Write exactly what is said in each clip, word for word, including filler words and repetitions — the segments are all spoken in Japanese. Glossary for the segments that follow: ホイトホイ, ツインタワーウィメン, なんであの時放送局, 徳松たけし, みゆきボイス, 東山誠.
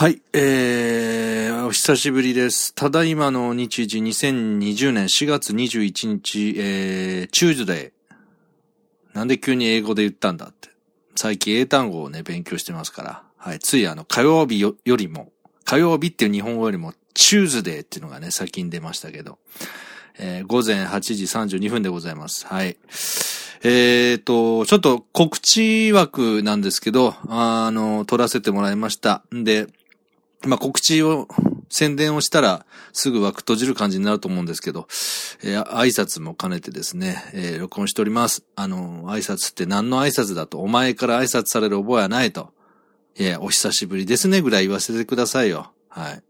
はい、えー、お久しぶりです。ただいまの日時にせんにじゅうねんしがつにじゅういちにち、えー、チューズデー。なんで急に英語で言ったんだって。最近英単語をね、勉強してますから。はい、ついあの、火曜日 よ, よりも、火曜日っていう日本語よりも、チューズデーっていうのがね、先に出ましたけど。えー、午前はちじさんじゅうにふんでございます。はい。えーと、ちょっと告知枠なんですけど、あの、撮らせてもらいました。んで、まあ、告知を、宣伝をしたら、すぐ枠閉じる感じになると思うんですけど、えー、挨拶も兼ねてですね、えー、録音しております。あの、挨拶って何の挨拶だと、お前から挨拶される覚えはないと。いや、お久しぶりですねぐらい言わせてくださいよ。はい。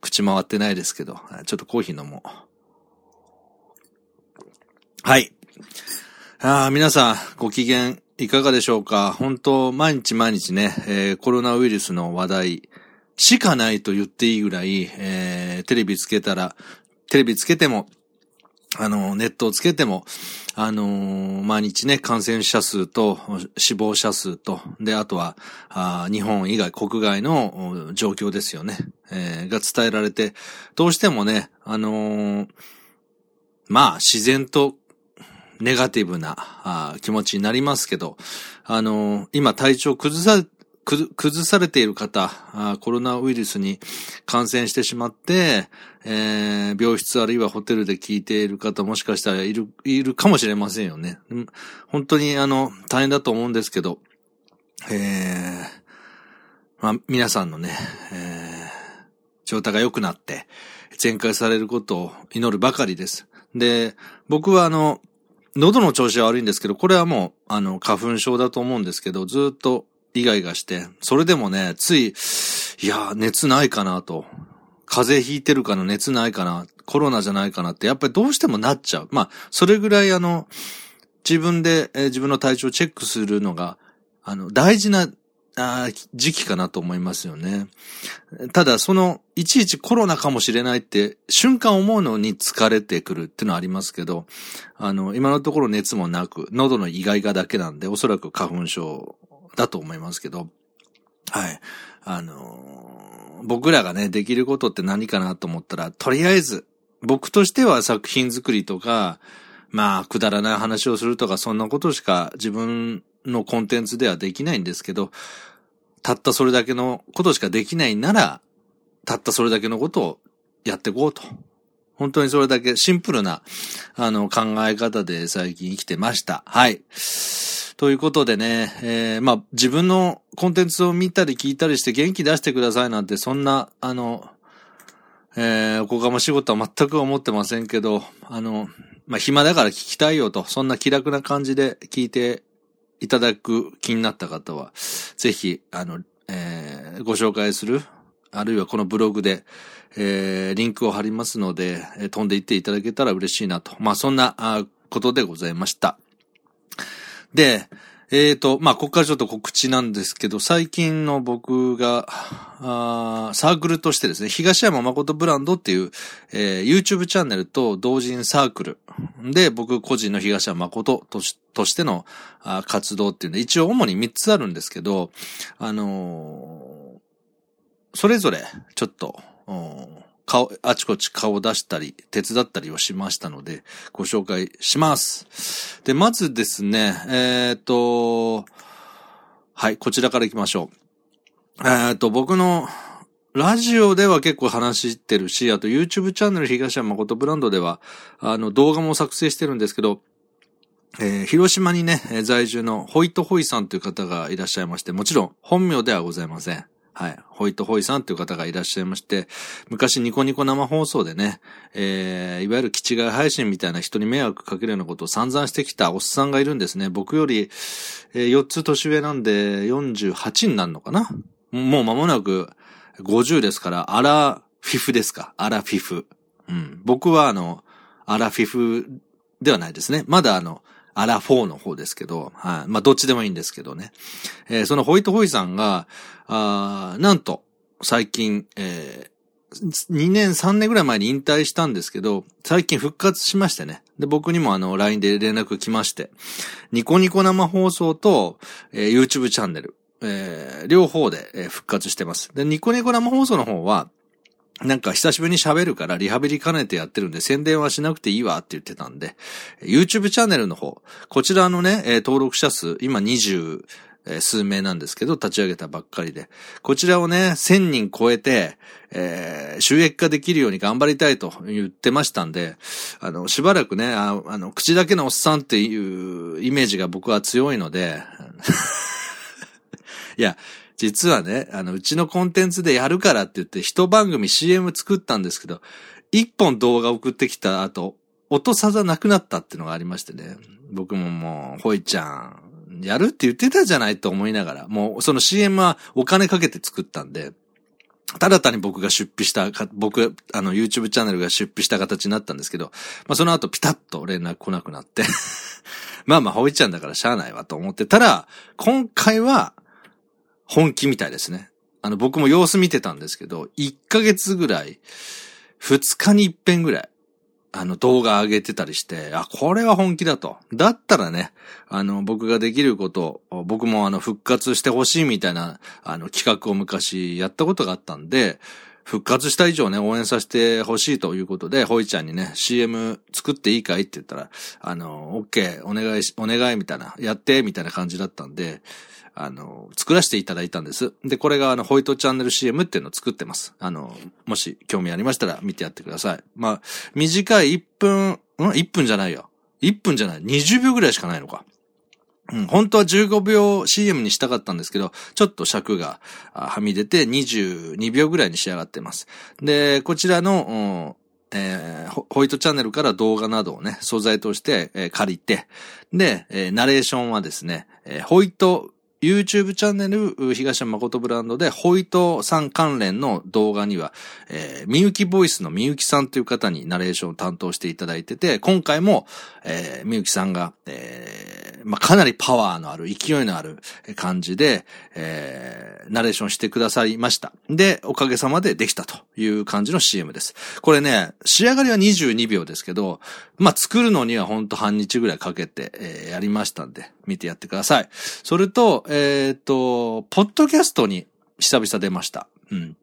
口回ってないですけど、ちょっとコーヒー飲もう。はい。ああ、皆さん、ご機嫌いかがでしょうか。本当、毎日毎日ね、えー、コロナウイルスの話題、しかないと言っていいぐらい、えー、テレビつけたら、テレビつけても、あの、ネットをつけても、あのー、毎日ね、感染者数と死亡者数と、で、あとは、あ日本以外、国外の状況ですよね、えー、が伝えられて、どうしてもね、あのー、まあ、自然と、ネガティブなあ気持ちになりますけど、あのー、今体調崩さ、崩されている方、コロナウイルスに感染してしまって、えー、病室あるいはホテルで聞いている方もしかしたらいる、いるかもしれませんよね。本当にあの、大変だと思うんですけど、えー、まあ、皆さんのね、えー、状態が良くなって、全快されることを祈るばかりです。で、僕はあの、喉の調子は悪いんですけど、これはもう、あの、花粉症だと思うんですけど、ずっと、イガイガして、それでもね、つい、いや、熱ないかなと。風邪ひいてるかな、熱ないかな、コロナじゃないかなって、やっぱりどうしてもなっちゃう。まあ、それぐらいあの、自分で、えー、自分の体調をチェックするのが、あの、大事なあ時期かなと思いますよね。ただ、その、いちいちコロナかもしれないって、瞬間思うのに疲れてくるっていうのはありますけど、あの、今のところ熱もなく、喉のイガイガだけなんで、おそらく花粉症、だと思いますけど、はい。あのー、僕らがね、できることって何かなと思ったら、とりあえず、僕としては作品作りとか、まあ、くだらない話をするとか、そんなことしか自分のコンテンツではできないんですけど、たったそれだけのことしかできないなら、たったそれだけのことをやっていこうと。本当にそれだけシンプルな、あの、考え方で最近生きてました。はい。ということでね、えー、まあ、自分のコンテンツを見たり聞いたりして元気出してくださいなんて、そんな、あの、えー、おこがましいことは全く思ってませんけど、あの、まあ、暇だから聞きたいよと、そんな気楽な感じで聞いていただく気になった方は、ぜひ、あの、えー、ご紹介する、あるいはこのブログで、えー、リンクを貼りますので、えー、飛んでいっていただけたら嬉しいなと。まあ、そんなあことでございました。で、えっと、まあ、ここからちょっと告知なんですけど、最近の僕が、あーサークルとしてですね、東山誠ブランドっていう、えー、YouTube チャンネルと同人サークルで、僕個人の東山誠とし、としてのあ活動っていうので、一応主にみっつあるんですけど、あのー、それぞれ、ちょっと、顔、あちこち顔を出したり、手伝ったりをしましたので、ご紹介します。で、まずですね、えっと、はい、こちらから行きましょう。えっと、僕のラジオでは結構話してるし、あと YouTube チャンネル東山誠ブランドでは、あの、動画も作成してるんですけど、えー、広島にね、在住のホイトホイさんという方がいらっしゃいまして、もちろん本名ではございません。はい。ホイトホイさんという方がいらっしゃいまして、昔ニコニコ生放送でね、えー、いわゆる気違い配信みたいな人に迷惑かけるようなことを散々してきたおっさんがいるんですね。僕より、えー、よっつ年上なんでよんじゅうはちになるのかな？もう間もなくごじゅうですから、アラフィフですか？アラフィフ。うん。僕はあの、アラフィフではないですね。まだあの、アラフォーの方ですけど、はい、まあ、どっちでもいいんですけどね。えー、そのホイトホイさんが、あなんと、最近、えー、にねんさんねんぐらい前に引退したんですけど、最近復活しましてね。で、僕にもあの、ライン で連絡来まして、ニコニコ生放送と、えー、YouTube チャンネル。えー、両方で、えー、復活してます。で、ニコニコ生放送の方は、なんか久しぶりに喋るからリハビリ兼ねてやってるんで宣伝はしなくていいわって言ってたんで、YouTube チャンネルの方、こちらのね、えー、登録者数、今にじゅう、えー、数名なんですけど、立ち上げたばっかりで。こちらをね、せんにん超えて、えー、収益化できるように頑張りたいと言ってましたんで、あの、しばらくね、あ, あの、口だけのおっさんっていうイメージが僕は強いので、いや、実はね、あの、うちのコンテンツでやるからって言って、一番組 シーエム 作ったんですけど、一本動画送ってきた後、音さざなくなったっていうのがありましてね、僕ももう、ほいちゃん、やるって言ってたじゃないと思いながら、もうその シーエム はお金かけて作ったんで、ただ単に僕が出費したか、僕、あの YouTube チャンネルが出費した形になったんですけど、まあその後ピタッと連絡来なくなって、まあまあほいちゃんだからしゃあないわと思ってたら、今回は本気みたいですね。あの僕も様子見てたんですけど、いっかげつぐらい、ふつかに一遍ぐらい、あの動画上げてたりして、あ、これは本気だと。だったらね、あの僕ができることを、僕もあの復活してほしいみたいなあの企画を昔やったことがあったんで、復活した以上ね、応援させてほしいということで、ほいちゃんにね、シーエム 作っていいかいって言ったら、あの、OK、お願いし、お願いみたいな、やって、みたいな感じだったんで、あの、作らせていただいたんです。で、これがあの、ホイトチャンネル シーエム っていうのを作ってます。あの、もし興味ありましたら見てやってください。まあ、短いいっぷん、うん ?いっぷんじゃないよ。いっぷんじゃない。にじゅうびょうぐらいしかないのか。うん、本当はじゅうごびょう シーエム にしたかったんですけど、ちょっと尺がはみ出てにじゅうにびょうぐらいに仕上がってます。で、こちらの、えー、ホイトチャンネルから動画などをね、素材として、えー、借りて、で、えー、ナレーションはですね、えー、ホイト YouTube チャンネル東山誠ブランドで、ホイトさん関連の動画には、えー、みゆきボイスのみゆきさんという方にナレーションを担当していただいてて、今回も、えー、みゆきさんが、えーまあ、かなりパワーのある、勢いのある感じで、えー、ナレーションしてくださいました。で、おかげさまでできたという感じの シーエム です。これね、仕上がりはにじゅうにびょうですけど、まあ、作るのにはほんと半日ぐらいかけて、えー、やりましたんで、見てやってください。それと、えーと、ポッドキャストに久々出ました。うん。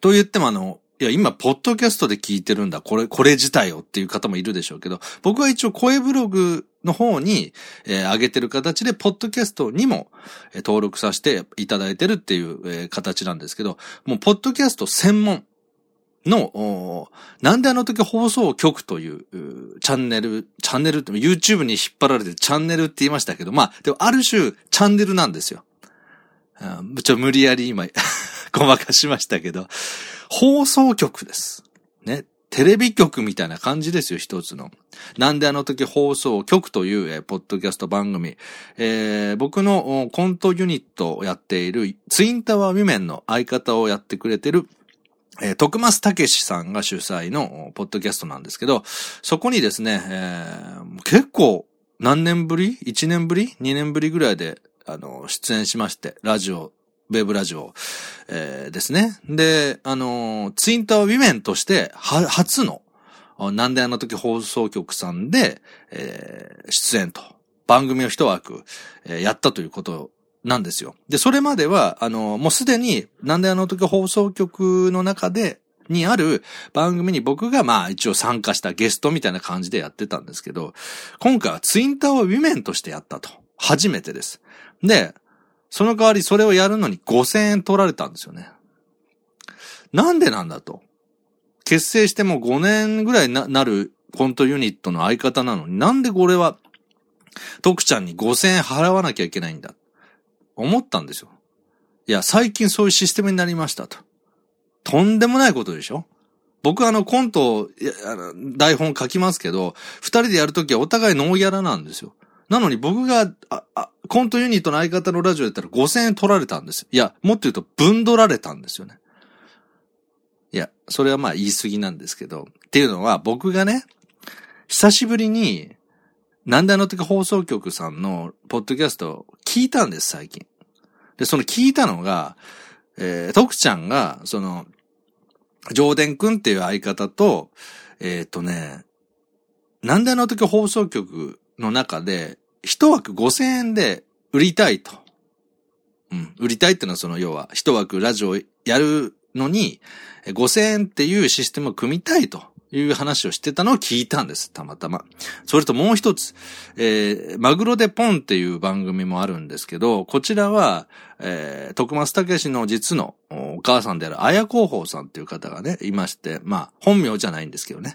と言ってもあの、いや、今、ポッドキャストで聞いてるんだ。これ、これ自体をっていう方もいるでしょうけど、僕は一応声ブログの方に、えー、上げてる形で、ポッドキャストにも、えー、登録させていただいてるっていう、えー、形なんですけど、もう、ポッドキャスト専門の、なんであの時放送局という、うチャンネル、チャンネルって、YouTube に引っ張られてチャンネルって言いましたけど、まあ、でもある種、チャンネルなんですよ。ちょ、無理やり今、ごまかしましたけど、放送局です。ね。テレビ局みたいな感じですよ、一つの。なんであの時放送局という、えー、ポッドキャスト番組。えー、僕のコントユニットをやっている、ツインタワーウィメンの相方をやってくれてる、えー、徳増たけしさんが主催のポッドキャストなんですけど、そこにですね、えー、結構何年ぶり ?いち 年ぶり ?に 年ぶりぐらいで、あの、出演しまして、ラジオ、ウェブラジオ、えー、ですね。で、あの、ツインタワーウィメンとして、は、初の、なんであの時放送局さんで、えー、出演と、番組を一枠、えー、やったということなんですよ。で、それまでは、あの、もうすでに、なんであの時放送局の中で、にある番組に僕がまあ一応参加したゲストみたいな感じでやってたんですけど、今回はツインタワーウィメンとしてやったと。初めてです。で、その代わりそれをやるのにごせんえん取られたんですよね。なんでなんだと。結成してもごねんぐらいな、なるコントユニットの相方なのに、なんでこれは、徳ちゃんにごせんえん払わなきゃいけないんだ。思ったんですよ。いや、最近そういうシステムになりましたと。とんでもないことでしょ。僕はあのコントを、台本書きますけど、二人でやるときはお互いノーギャラなんですよ。なのに僕がああ、コントユニットの相方のラジオやったらごせんえん取られたんです。いや、もっと言うと、ぶんどられたんですよね。いや、それはまあ言い過ぎなんですけど。っていうのは、僕がね、久しぶりに、なんであの時放送局さんのポッドキャストを聞いたんです、最近。で、その聞いたのが、えー、徳ちゃんが、その、上田くんっていう相方と、えーっとね、なんであの時放送局の中で、一枠ごせんえんで売りたいと。うん。売りたいってのはその要は、一枠ラジオやるのに、ごせんえんっていうシステムを組みたいという話をしてたのを聞いたんです、たまたま。それともう一つ、えー、マグロでポンっていう番組もあるんですけど、こちらは、えー、徳松たけしの実のお母さんである綾広報さんっていう方がね、いまして、まあ、本名じゃないんですけどね。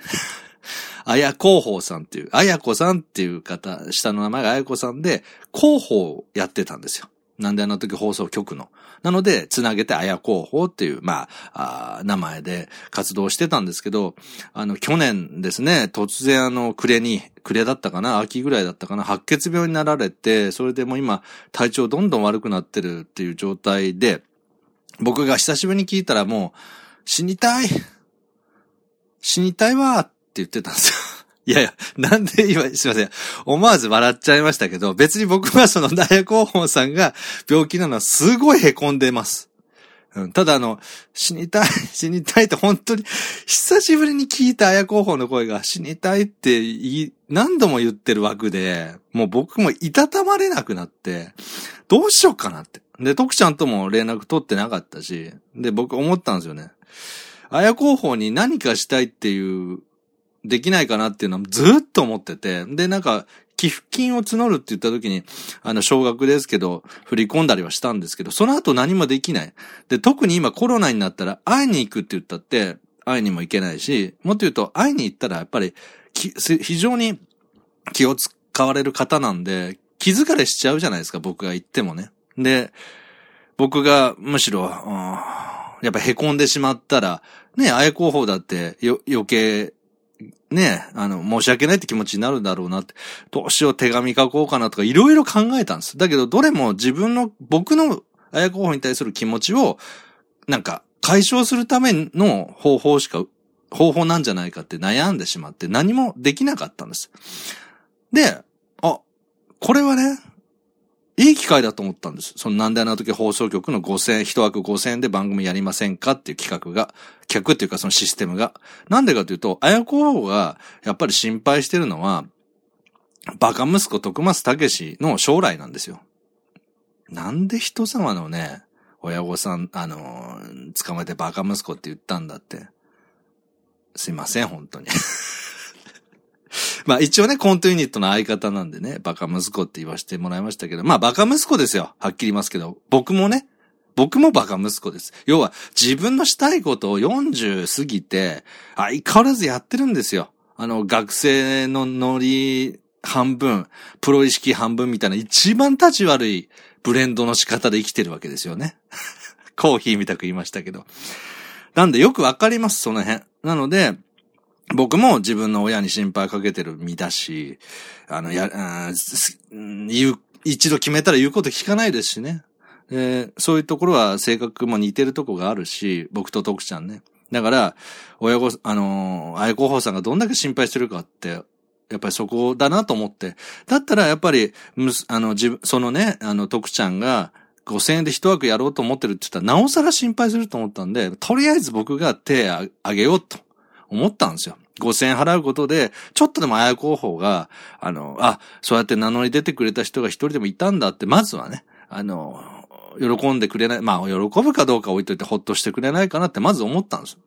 綾広報さんっていう、綾子さんっていう方、下の名前が綾子さんで、広報をやってたんですよ。なんであの時放送局の。なので、つなげてあや広報っていう、まあ、あ名前で活動してたんですけど、あの、去年ですね、突然あの、暮れに、暮れだったかな、秋ぐらいだったかな、白血病になられて、それでもう今、体調どんどん悪くなってるっていう状態で、僕が久しぶりに聞いたらもう、死にたい死にたいわって言ってたんですよ。いやいや、なんで今、すいません。思わず笑っちゃいましたけど、別に僕はその大学候補さんが病気なのはすごい凹んでます。うん、ただあの、死にたい、死にたいって本当に、久しぶりに聞いた綾候補の声が死にたいってい何度も言ってる枠で、もう僕もいたたまれなくなって、どうしようかなって。で、徳ちゃんとも連絡取ってなかったし、で、僕思ったんですよね。綾候補に何かしたいっていう、できないかなっていうのはずっと思ってて、で、なんか、寄付金を募るって言った時に、あの、少額ですけど、振り込んだりはしたんですけど、その後何もできない。で、特に今コロナになったら、会いに行くって言ったって、会いにも行けないし、もっと言うと、会いに行ったら、やっぱり、非常に気を使われる方なんで、気疲れしちゃうじゃないですか、僕が行ってもね。で、僕が、むしろ、うん、やっぱ凹んでしまったら、ね、愛好法だって、よ、余計、ねえ、あの、申し訳ないって気持ちになるんだろうなって、どうしよう手紙書こうかなとかいろいろ考えたんです。だけど、どれも自分の、僕の綾候補に対する気持ちを、なんか、解消するための方法しか、方法なんじゃないかって悩んでしまって、何もできなかったんです。で、あ、これはね、いい機会だと思ったんです。そのなんであの時放送局のごせんえん、一枠ごせんえんで番組やりませんかっていう企画が、企画っていうかそのシステムが。なんでかというと、綾子がやっぱり心配してるのは、バカ息子徳松たけしの将来なんですよ。なんで人様のね、親御さん、あの、捕まえてバカ息子って言ったんだって。すいません、本当に。まあ一応ね、コントユニットの相方なんでね、バカ息子って言わせてもらいましたけど、まあバカ息子ですよ。はっきり言いますけど、僕もね、僕もバカ息子です。要は自分のしたいことをよんじゅう過ぎて、相変わらずやってるんですよ。あの、学生のノリ半分、プロ意識半分みたいな一番立ち悪いブレンドの仕方で生きてるわけですよね。コーヒーみたく言いましたけど。なんでよくわかります、その辺。なので、僕も自分の親に心配かけてる身だし、あの、や、うん、言う、一度決めたら言うこと聞かないですしね。で、そういうところは性格も似てるとこがあるし、僕と徳ちゃんね。だから、親子、あの、愛好法さんがどんだけ心配してるかって、やっぱりそこだなと思って。だったら、やっぱり、むす、あの、自分、そのね、あの、徳ちゃんが、ごせんえんで一枠やろうと思ってるって言ったら、なおさら心配すると思ったんで、とりあえず僕が手あげようと。思ったんですよ。ごせんえん払うことで、ちょっとでも綾候補が、あの、あ、そうやって名乗り出てくれた人が一人でもいたんだって、まずはね、あの、喜んでくれない、まあ、喜ぶかどうか置いといてほっとしてくれないかなって、まず思ったんです。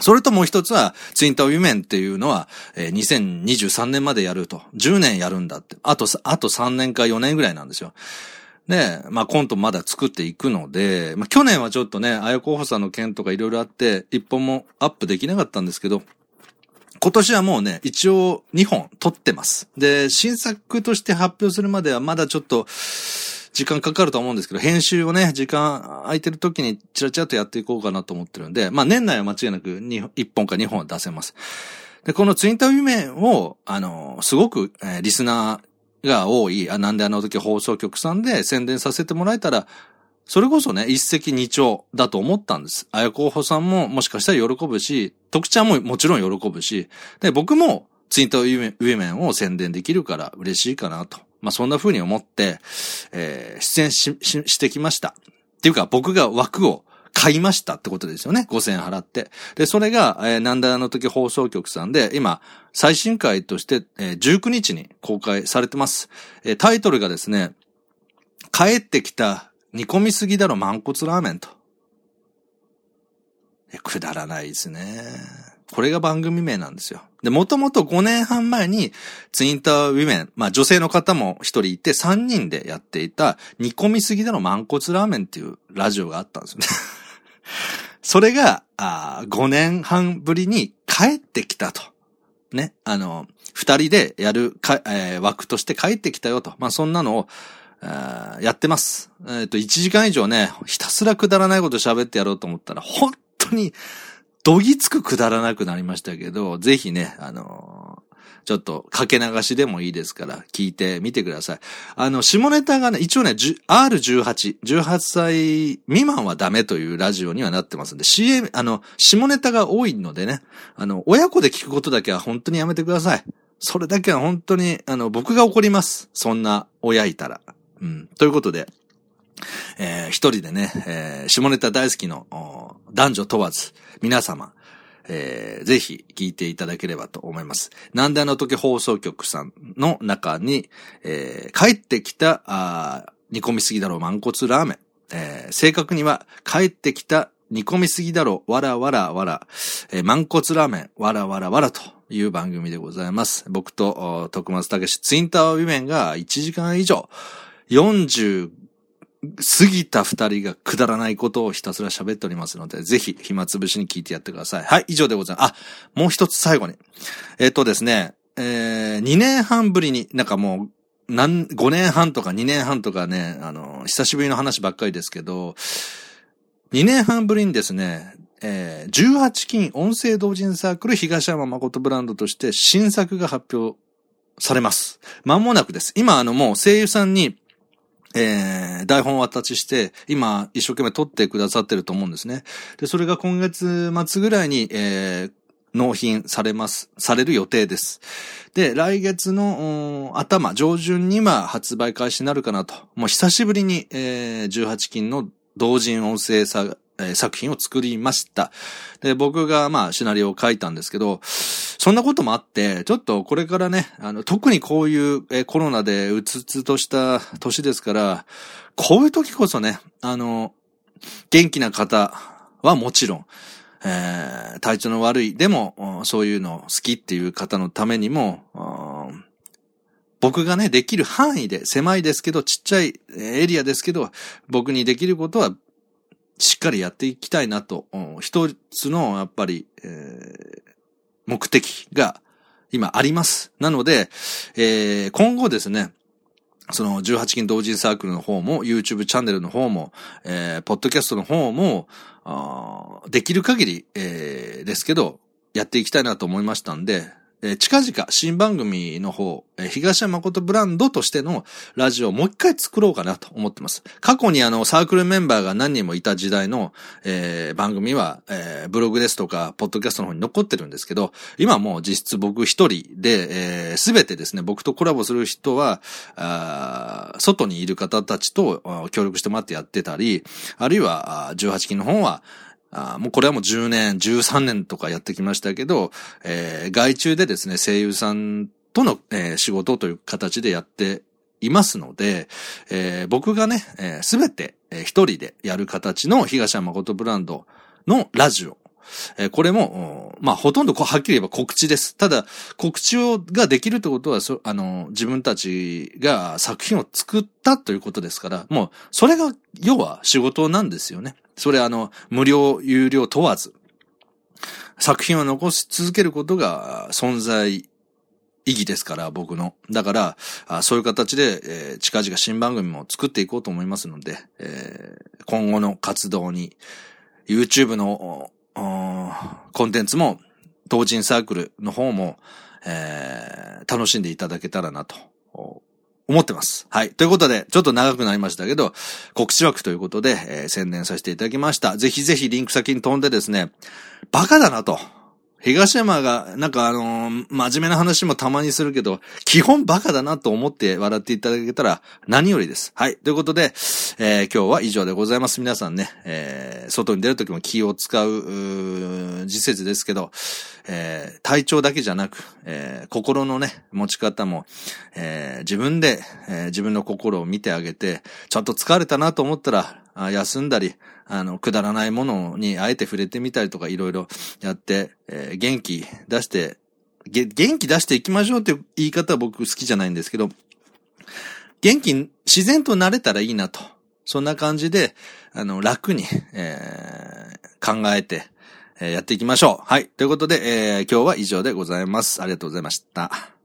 それともう一つは、ツインタウンウィメンっていうのは、えー、にせんにじゅうさんねんまでやると。じゅうねんやるんだって。あと、あとさんねんかよねんぐらいなんですよ。ねえ、まあコントまだ作っていくので、まあ去年はちょっとね、綾候補さんの件とかいろいろあって、一本もアップできなかったんですけど、今年はもうね、一応にほん撮ってます。で、新作として発表するまではまだちょっと、時間かかると思うんですけど、編集をね、時間空いてる時にチラチラとやっていこうかなと思ってるんで、まあ年内は間違いなくいっぽんかにほんは出せます。で、このツインタビュー面を、あの、すごく、えー、リスナー、が多い、あ、なんであの時放送局さんで宣伝させてもらえたら、それこそね、一石二鳥だと思ったんです。綾候補さんももしかしたら喜ぶし、徳ちゃんももちろん喜ぶし、で、僕もツインタウィメンを宣伝できるから嬉しいかなと。まあ、そんな風に思って、えー、出演し、し、してきました。っていうか、僕が枠を買いましたってことですよね。ごせんえん払って。で、それが、えー、なんだあの時放送局さんで、今、最新回として、えー、じゅうくにちに公開されてます。えー、タイトルがですね、帰ってきた煮込みすぎだろ軟骨ラーメンと。くだらないですね。これが番組名なんですよ。で、もともとごねんはん前にツインタワーウィメン、まあ女性の方も一人いてさんにんでやっていた煮込みすぎだろ軟骨ラーメンっていうラジオがあったんですよね。それがあごねんはんぶりに帰ってきたと。ね。あの、二人でやるか、えー、枠として帰ってきたよと。まあそんなのをやってます。えー、っと、いちじかん以上ね、ひたすらくだらないこと喋ってやろうと思ったら、本当にどぎつくくだらなくなりましたけど、ぜひね、あのー、ちょっとかけ流しでもいいですから、聞いてみてください。あの、下ネタがね、一応ね、アールじゅうはち、じゅうはっさい未満はダメというラジオにはなってますんで、シーエム、あの、下ネタが多いのでね、あの、親子で聞くことだけは本当にやめてください。それだけは本当に、あの、僕が怒ります。そんな親いたら。うん、ということで、えー、一人でね、えー、下ネタ大好きの男女問わず皆様、えー、ぜひ聞いていただければと思います。なんであの時放送局さんの中に、えー、帰ってきたあ煮込みすぎだろう軟骨ラーメン、えー、正確には帰ってきた煮込みすぎだろうわらわらわら、えー、軟骨ラーメンわらわらわらという番組でございます。僕と徳松たけしツインタワーウィメンがいちじかん以上よんじゅう過ぎた二人がくだらないことをひたすら喋っておりますので、ぜひ暇つぶしに聞いてやってください。はい、以上でございます。あ、もう一つ最後に。えっとですね、えー、にねんはんぶりに、なんかもう、なん、ごねんはんとかにねんはんとかね、あの、久しぶりの話ばっかりですけど、にねんはんぶりにですね、えー、じゅうはちきん音声同人サークル東山誠ブランドとして新作が発表されます。間もなくです。今あのもう声優さんに、えー、台本を渡しして、今、一生懸命撮ってくださってると思うんですね。で、それが今月末ぐらいに、えー、納品されます、される予定です。で、来月の、頭、上旬には発売開始になるかなと。もう久しぶりに、えー、じゅうはちきんの同人音声作、えー、作品を作りました。で、僕が、まあ、シナリオを書いたんですけど、そんなこともあって、ちょっとこれからね、あの、特にこういう、えー、コロナでうつつとした年ですから、こういう時こそね、あの、元気な方はもちろん、えー、体調の悪い、でも、そういうの好きっていう方のためにも、僕がね、できる範囲で、狭いですけど、ちっちゃいエリアですけど、僕にできることは、しっかりやっていきたいなと、一つの、やっぱり、えー目的が今あります。なので、えー、今後ですね、そのじゅうはちきん同人サークルの方も、YouTube チャンネルの方も、えー、ポッドキャストの方も、あできる限り、えー、ですけど、やっていきたいなと思いましたんで、えー、近々新番組の方、えー、東山誠ブランドとしてのラジオをもう一回作ろうかなと思ってます。過去にあのサークルメンバーが何人もいた時代の、えー、番組は、えー、ブログですとかポッドキャストの方に残ってるんですけど、今もう実質僕一人で、えー、全てですね、僕とコラボする人はあ外にいる方たちと協力してもらってやってたり、あるいはじゅうはちきんの方はあもうこれはもうじゅうねん、じゅうさんねんとかやってきましたけど、えー、外注でですね、声優さんとの、えー、仕事という形でやっていますので、えー、僕がね、すべ、えー、て、えー、一人でやる形の東山誠ブランドのラジオ。えー、これも、まあ、ほとんどはっきり言えば告知です。ただ、告知をができるってことは、そあの、自分たちが作品を作ったということですから、もう、それが、要は仕事なんですよね。それあの、無料、有料問わず、作品を残し続けることが存在意義ですから、僕の。だから、そういう形で、えー、近々新番組も作っていこうと思いますので、えー、今後の活動に、YouTube のコンテンツも、同人サークルの方も、えー、楽しんでいただけたらなと。思ってます。はい。ということで、ちょっと長くなりましたけど、告知枠ということで、えー、宣伝させていただきました。ぜひぜひリンク先に飛んでですね、バカだなと。東山が、なんかあのー、真面目な話もたまにするけど、基本バカだなと思って笑っていただけたら何よりです。はい。ということで、えー、今日は以上でございます。皆さんね、えー、外に出るときも気を使う、う時節ですけど、えー、体調だけじゃなく、えー、心のね、持ち方も、えー、自分で、えー、自分の心を見てあげて、ちょっと疲れたなと思ったら、休んだり、あの、くだらないものにあえて触れてみたりとかいろいろやって、えー、元気出して、げ、元気出していきましょうっていう言い方は僕好きじゃないんですけど、元気、自然となれたらいいなと。そんな感じで、あの、楽に、えー、考えて、えー、やっていきましょう。はい。ということで、えー、今日は以上でございます。ありがとうございました。